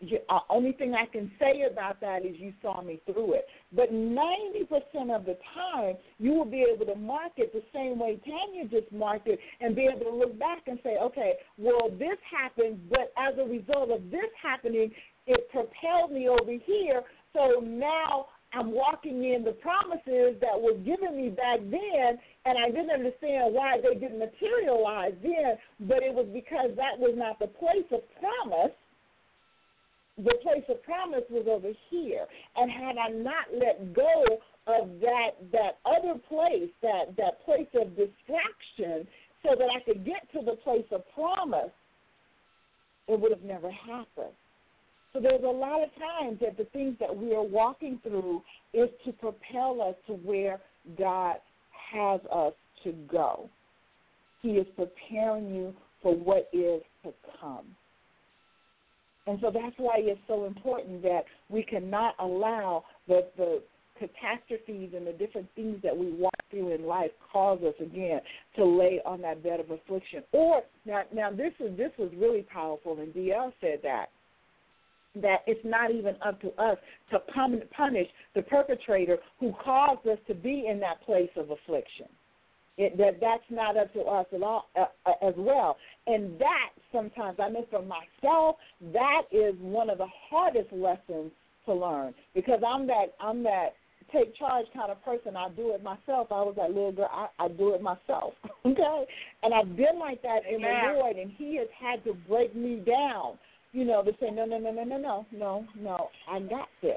the uh, only thing I can say about that is you saw me through it. But ninety percent of the time, you will be able to mark it the same way Tanya just marked it and be able to look back and say, okay, well, this happened, but as a result of this happening, it propelled me over here, so now I'm walking in the promises that were given me back then, and I didn't understand why they didn't materialize then, but it was because that was not the place of promise. The place of promise was over here. And had I not let go of that that other place, that, that place of distraction, so that I could get to the place of promise, it would have never happened. So there's a lot of times that the things that we are walking through is to propel us to where God has us to go. He is preparing you for what is to come. And so that's why it's so important that we cannot allow the, the catastrophes and the different things that we walk through in life cause us, again, to lay on that bed of affliction. Or, now, now this is, this was really powerful, and D L said that, that it's not even up to us to punish the perpetrator who caused us to be in that place of affliction. It, that that's not up to us at all, uh, as well. And that sometimes, I know for myself, that is one of the hardest lessons to learn, because I'm that I'm that take charge kind of person. I do it myself. I was that little girl. I, I do it myself, okay? And I've been like that in yeah. the Lord, and he has had to break me down, you know, to say, no, no, no, no, no, no, no, no, I got this.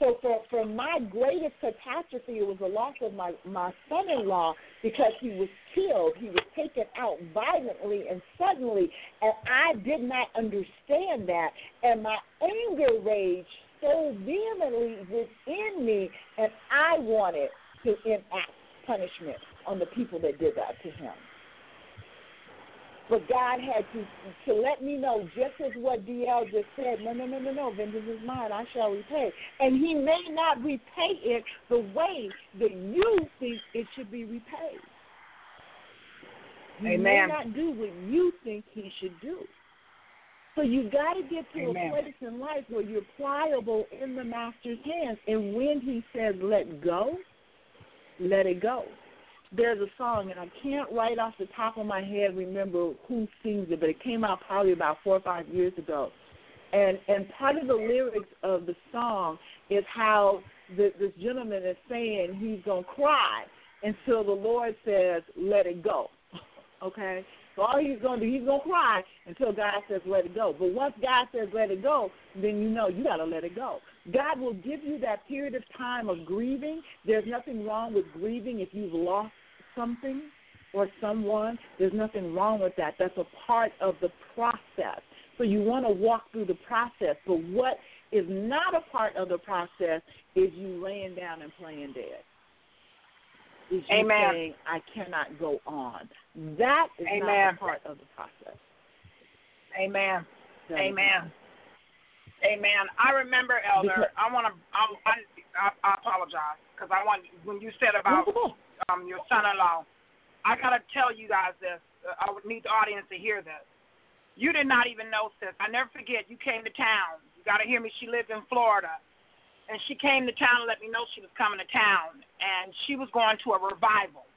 So for, for my greatest catastrophe, it was the loss of my, my son-in-law, because he was killed. He was taken out violently and suddenly, and I did not understand that. And my anger raged so vehemently within me, and I wanted to enact punishment on the people that did that to him. But God had to to let me know, just as what D L just said, no, no, no, no, no, vengeance is mine, I shall repay. And he may not repay it the way that you think it should be repaid. He Amen. may not do what you think he should do. So you've got to get to Amen. a place in life where you're pliable in the master's hands. And when he says let go, let it go. There's a song, and I can't right off the top of my head remember who sings it, but it came out probably about four or five years ago. And and part of the lyrics of the song is how the, this gentleman is saying he's going to cry until the Lord says, let it go, okay? So all he's going to do, he's going to cry until God says, let it go. But once God says, let it go, then you know you got to let it go. God will give you that period of time of grieving. There's nothing wrong with grieving if you've lost something or someone. There's nothing wrong with that. That's a part of the process. So you want to walk through the process. But what is not a part of the process is you laying down and playing dead. Is you Amen. saying, I cannot go on. That is Amen. not a part of the process. Amen. Amen. Amen. Amen. I remember, Elder. I want to. I, I, I apologize because I want when you said about um, your son-in-law. I gotta tell you guys this. I would need the audience to hear this. You did not even know, sis. I never forget. You came to town. You gotta hear me. She lived in Florida, and she came to town and let me know she was coming to town, and she was going to a revival.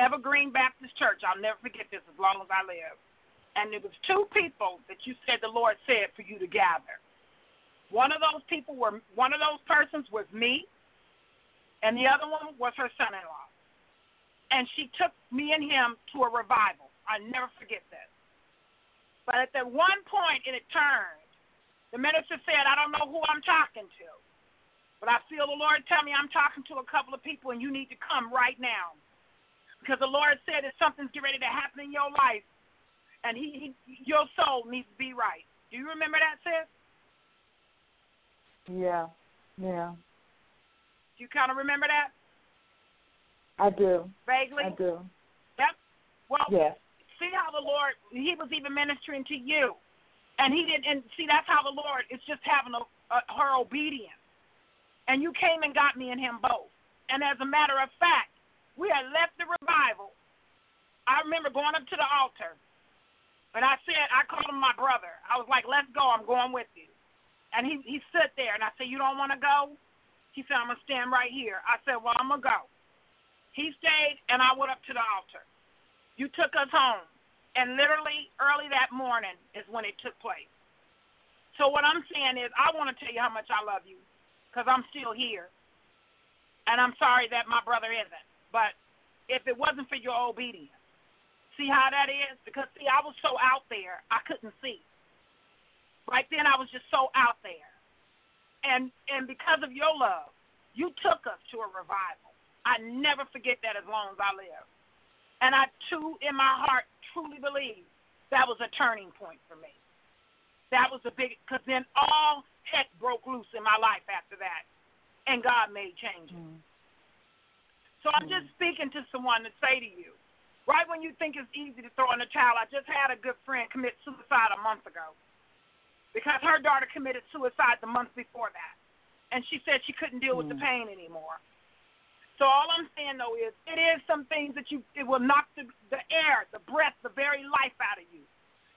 Evergreen Baptist Church. I'll never forget this as long as I live. And there was two people that you said the Lord said for you to gather. One of those people were one of those persons was me, and the other one was her son-in-law. And she took me and him to a revival. I never forget that. But at that one point, and it turned. The minister said, "I don't know who I'm talking to, but I feel the Lord tell me I'm talking to a couple of people, and you need to come right now, because the Lord said that something's getting ready to happen in your life." And he, he, your soul needs to be right. Do you remember that, sis? Yeah, yeah. Do you kind of remember that? I do. Vaguely? I do. Yep. Well, yes. See how the Lord, he was even ministering to you. And he didn't, and see, that's how the Lord is just having a, a, her obedience. And you came and got me and him both. And as a matter of fact, we had left the revival. I remember going up to the altar. And I said, I called him my brother. I was like, "Let's go. I'm going with you." And he, he stood there, and I said, "You don't want to go?" He said, "I'm going to stand right here." I said, "Well, I'm going to go." He stayed, and I went up to the altar. You took us home. And literally early that morning is when it took place. So what I'm saying is I want to tell you how much I love you because I'm still here. And I'm sorry that my brother isn't. But if it wasn't for your obedience, see how that is? Because, see, I was so out there, I couldn't see. Right then, I was just so out there. And and because of your love, you took us to a revival. I never forget that as long as I live. And I, too, in my heart, truly believe that was a turning point for me. That was the big, because then all heck broke loose in my life after that. And God made changes. Mm. So I'm mm. just speaking to someone to say to you, right when you think it's easy to throw in a child, I just had a good friend commit suicide a month ago because her daughter committed suicide the month before that, and she said she couldn't deal with mm. the pain anymore. So all I'm saying, though, is it is some things that you it will knock the, the air, the breath, the very life out of you.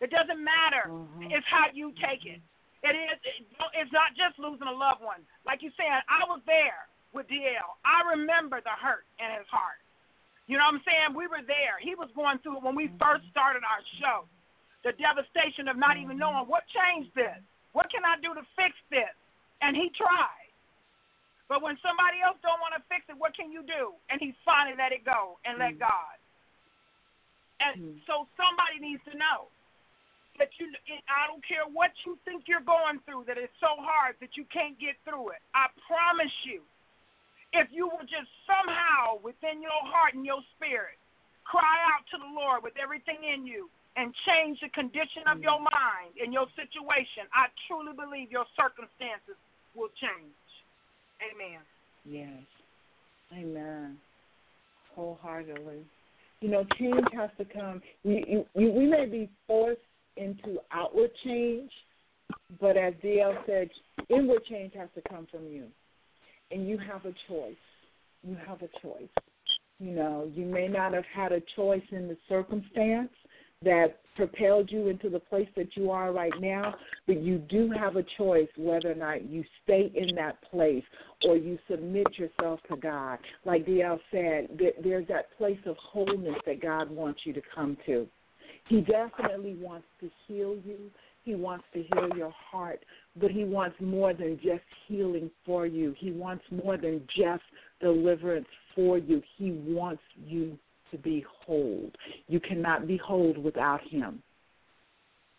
It doesn't matter. Mm-hmm. It's how you take it. It is. It, it's not just losing a loved one. Like you said, I was there with D L. I remember the hurt in his heart. You know what I'm saying? We were there. He was going through it when we first started our show. The devastation of not even knowing what changed this. What can I do to fix this? And he tried. But when somebody else don't want to fix it, what can you do? And he finally let it go and let God. And so somebody needs to know that you. I don't care what you think you're going through, that it's so hard that you can't get through it. I promise you. If you will just somehow within your heart and your spirit cry out to the Lord with everything in you and change the condition of your mind and your situation, I truly believe your circumstances will change. Amen. Yes. Amen. Wholeheartedly. You know, change has to come. You, you, we may be forced into outward change, but as D L said, inward change has to come from you. And you have a choice. You have a choice. You know, you may not have had a choice in the circumstance that propelled you into the place that you are right now, but you do have a choice whether or not you stay in that place or you submit yourself to God. Like D L said, there's that place of wholeness that God wants you to come to. He definitely wants to heal you. He wants to heal your heart, but he wants more than just healing for you. He wants more than just deliverance for you. He wants you to be whole. You cannot be whole without him.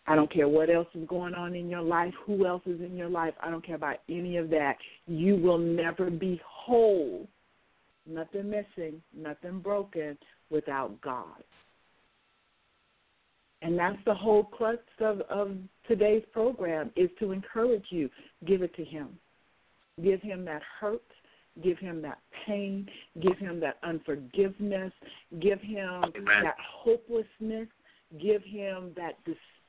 I don't care what else is going on in your life, who else is in your life. I don't care about any of that. You will never be whole, nothing missing, nothing broken, without God. And that's the whole crux of, of today's program is to encourage you. Give it to him. Give him that hurt. Give him that pain. Give him that unforgiveness. Give him that hopelessness. Give him that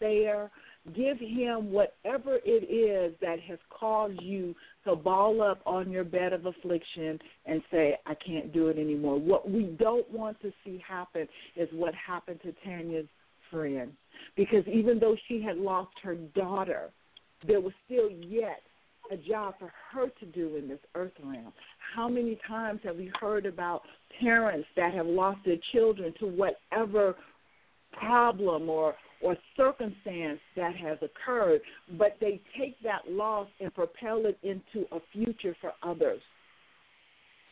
there. Give him whatever it is that has caused you to ball up on your bed of affliction and say, I can't do it anymore. What we don't want to see happen is what happened to Tanya's friend. Because even though she had lost her daughter, there was still yet a job for her to do in this earth realm. How many times have we heard about parents that have lost their children to whatever problem or or circumstance that has occurred, but they take that loss and propel it into a future for others.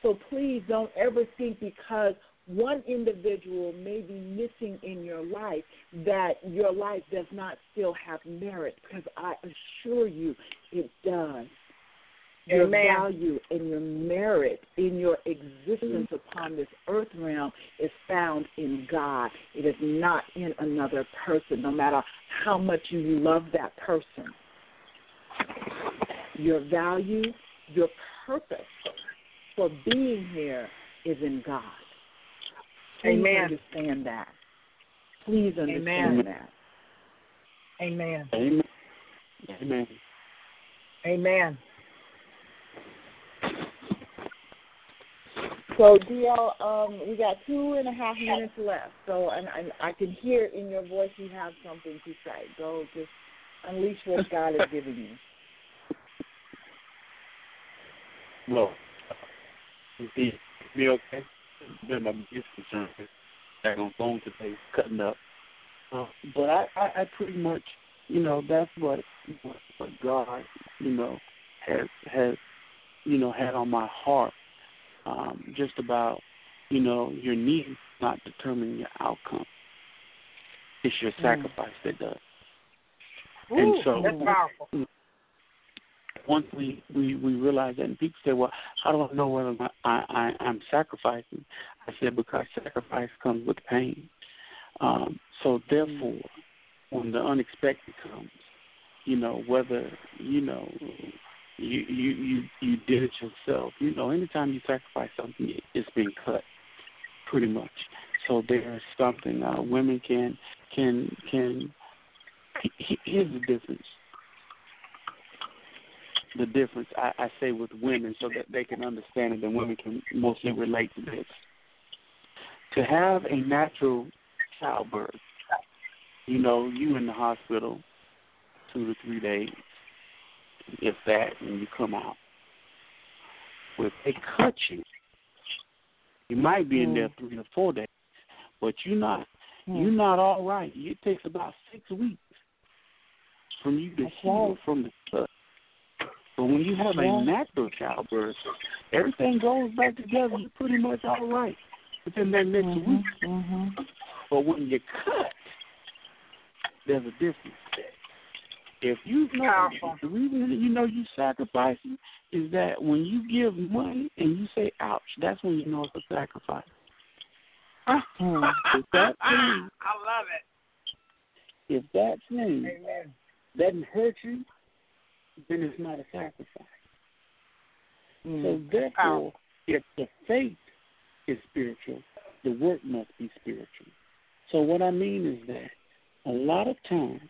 So please don't ever think because one individual may be missing in your life that your life does not still have merit, because I assure you it does. Your Amen. Value and your merit in your existence upon this earth realm is found in God. It is not in another person, no matter how much you love that person. Your value, your purpose for being here is in God. Please Amen. Understand that. Please understand Amen. That. Amen. Amen. Amen. Amen. So, D L, um, we got two and a half minutes left. So, and, and I can hear in your voice you have something to say. Go, just unleash what God has given you. Well, you see, me okay? It's been my biggest concern. I'm on phone today, cutting up. Uh, but I, I, I pretty much, you know, that's what, what, what God, you know, has, has, you know, had on my heart. Um, just about, you know, your needs not determining your outcome. It's your sacrifice mm. that does. Ooh, and so that's powerful. Once we, we, we realize that, and people say, well, how do I know whether I, I, I'm sacrificing? I said, because sacrifice comes with pain. Um, so therefore, when the unexpected comes, you know, whether, you know, You, you you you did it yourself. You know, anytime you sacrifice something, it's been cut, pretty much. So there is something uh, women can can can. Here's the difference. The difference I, I say with women, so that they can understand it, and women can mostly relate to this. To have a natural childbirth, you know, you in the hospital two to three days. If that, when you come out, well, if they cut you, you might be in there three or four days, but you're not, you're not all right. It takes about six weeks from you to heal from the cut. But when you have a natural childbirth, everything goes back together. You're pretty much all right within that next mm-hmm, week. Mm-hmm. But when you cut, there's a difference. If you know, the reason that you know you sacrificing is that when you give money and you say, ouch, that's when you know it's a sacrifice. Mm. If that thing, I love it. If that thing Amen. Doesn't hurt you, then it's not a sacrifice. Mm. So therefore, oh. if the faith is spiritual, the work must be spiritual. So what I mean is that a lot of times,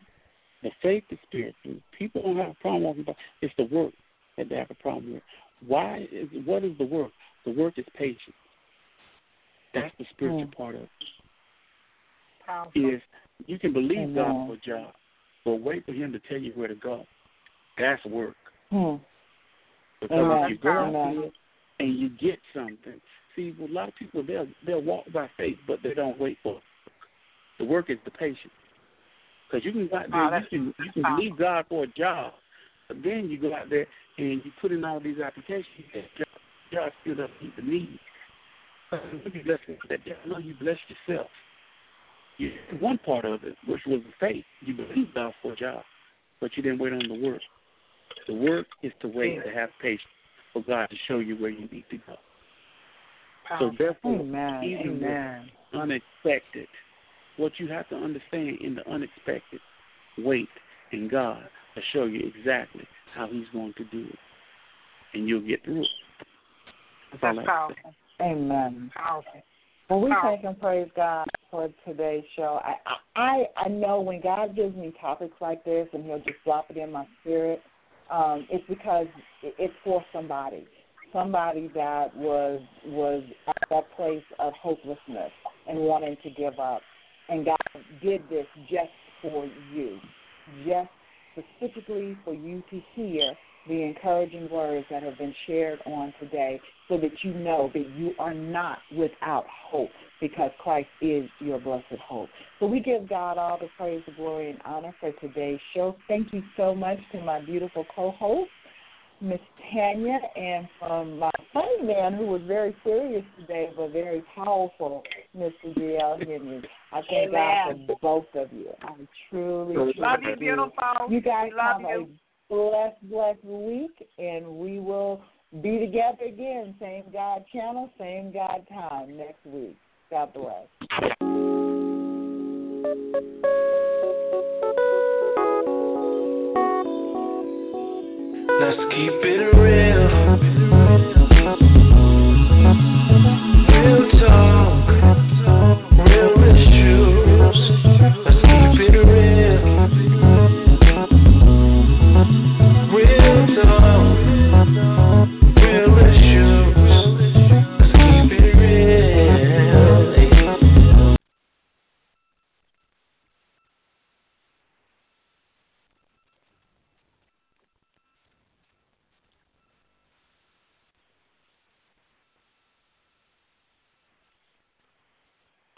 the faith is spiritual. People don't have a problem with it. It's the work that they have a problem with. Why? Is, what is the work? The work is patience. That's the spiritual mm. part of it. Powerful. Is you can believe Amen. God for a job, but wait for him to tell you where to go. That's work. Mm. Because Amen. If you go out and you get something, see, a lot of people, they'll, they'll walk by faith, but they don't wait for it. The work is the patience. Because you can go out there, oh, you can, you can leave God for a job, but then you go out there and you put in all these applications. That job still doesn't meet the need. No, you bless yourself. You, one part of it, which was the faith, you believed God for a job, but you didn't wait on the work. The work is to wait yeah. to have patience for God to show you where you need to go. Wow. So therefore, Amen. Even Amen. With unexpected. What you have to understand in the unexpected, wait, and God will show you exactly how he's going to do it, and you'll get through it. That's, That's all powerful. Amen. Powerful. Well, we thank and praise God for today's show. I, I I know when God gives me topics like this and he'll just drop it in my spirit, um, it's because it's for somebody, somebody that was was at that place of hopelessness and wanting to give up. And God did this just for you, just specifically for you to hear the encouraging words that have been shared on today so that you know that you are not without hope because Christ is your blessed hope. So we give God all the praise, the glory, and honor for today's show. Thank you so much to my beautiful co-host, Miss Tanya, and from my funny man who was very serious today but very powerful, Mister D. L. Henry. I thank Amen. God for both of you. I truly, truly love you, beautiful. You guys love have you. A blessed, blessed week, and we will be together again, same God channel, same God time next week. God bless. Let's keep it real.